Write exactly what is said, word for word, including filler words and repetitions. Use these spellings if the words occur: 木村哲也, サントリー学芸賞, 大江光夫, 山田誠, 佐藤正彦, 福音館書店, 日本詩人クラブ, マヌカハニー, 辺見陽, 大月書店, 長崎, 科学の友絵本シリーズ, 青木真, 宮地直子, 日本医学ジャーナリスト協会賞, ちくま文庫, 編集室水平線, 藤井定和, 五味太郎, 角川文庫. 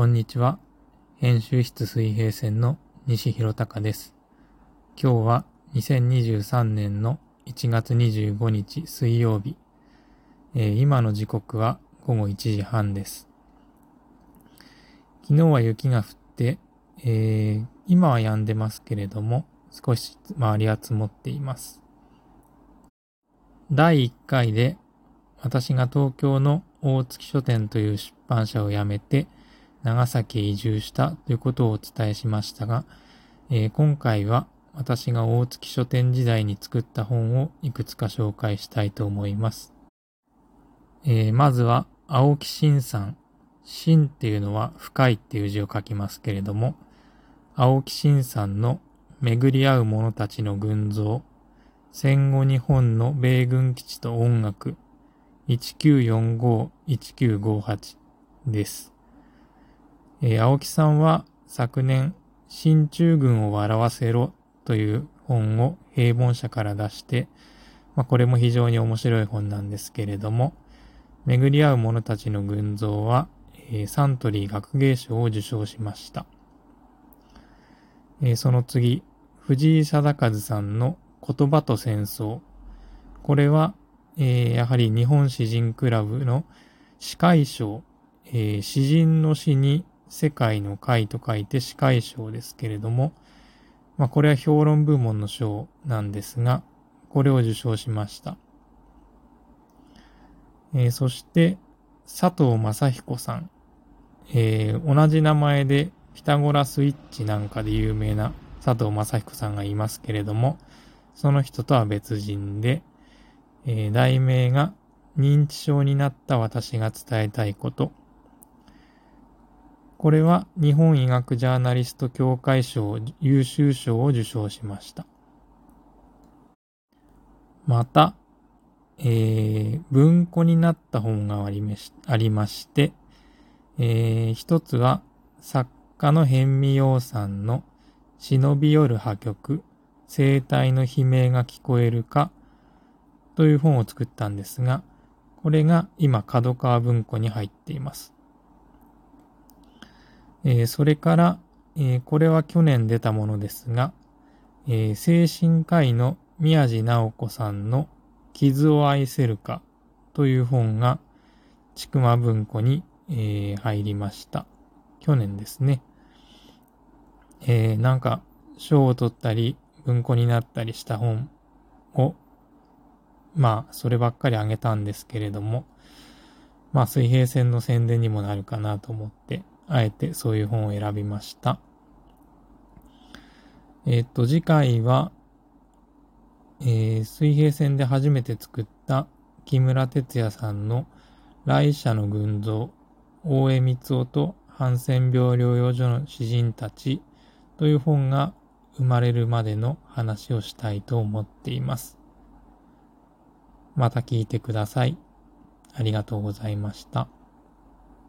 こんにちは。編集室水平線の西弘隆です。今日はにせんにじゅうさんねんのいちがつにじゅうごにち水曜日。えー、今の時刻はごごいちじはんです。昨日は雪が降って、えー、今は止んでますけれども、少し周りは積もっています。だいいっかいで私が東京の大月書店という出版社を辞めて長崎へ移住したということをお伝えしましたが、えー、今回は私が大月書店時代に作った本をいくつか紹介したいと思います。えー、まずは青木真さん。真っていうのは深いっていう字を書きますけれども、青木真さんの巡り合う者たちの群像、戦後日本の米軍基地と音楽、せんきゅうひゃくよんじゅうご せんきゅうひゃくごじゅうはちです。えー、青木さんは昨年、進駐軍を笑わせろという本を平凡社から出して、まあ、これも非常に面白い本なんですけれども、巡り合う者たちの群像は、えー、サントリー学芸賞を受賞しました。えー、その次、藤井定和さんの言葉と戦争。これは、えー、やはり日本詩人クラブの詩会賞、えー、詩人の詩に世界の会と書いて詩会賞ですけれども、まあ、これは評論部門の賞なんですが、これを受賞しました。えー、そして佐藤正彦さん、えー、同じ名前でピタゴラスイッチなんかで有名な佐藤正彦さんがいますけれども、その人とは別人で、えー、題名が認知症になった私が伝えたいこと。これは日本医学ジャーナリスト協会賞優秀賞を受賞しました。また、えー、文庫になった本がありまし、ありまして、えー、一つは作家の辺見陽さんの忍び寄る破局、生体の悲鳴が聞こえるかという本を作ったんですが、これが今角川文庫に入っています。えー、それから、えー、これは去年出たものですが、えー、精神科医の宮地直子さんの傷を愛せるかという本がちくま文庫に、えー、入りました。去年ですね。えー、なんか賞を取ったり文庫になったりした本をまあそればっかりあげたんですけれども、まあ水平線の宣伝にもなるかなと思ってあえてそういう本を選びました。えっと次回は、えー、水平線で初めて作った木村哲也さんの来社の群像、大江光夫とハンセン病療養所の詩人たちという本が生まれるまでの話をしたいと思っています。また聞いてください。ありがとうございました。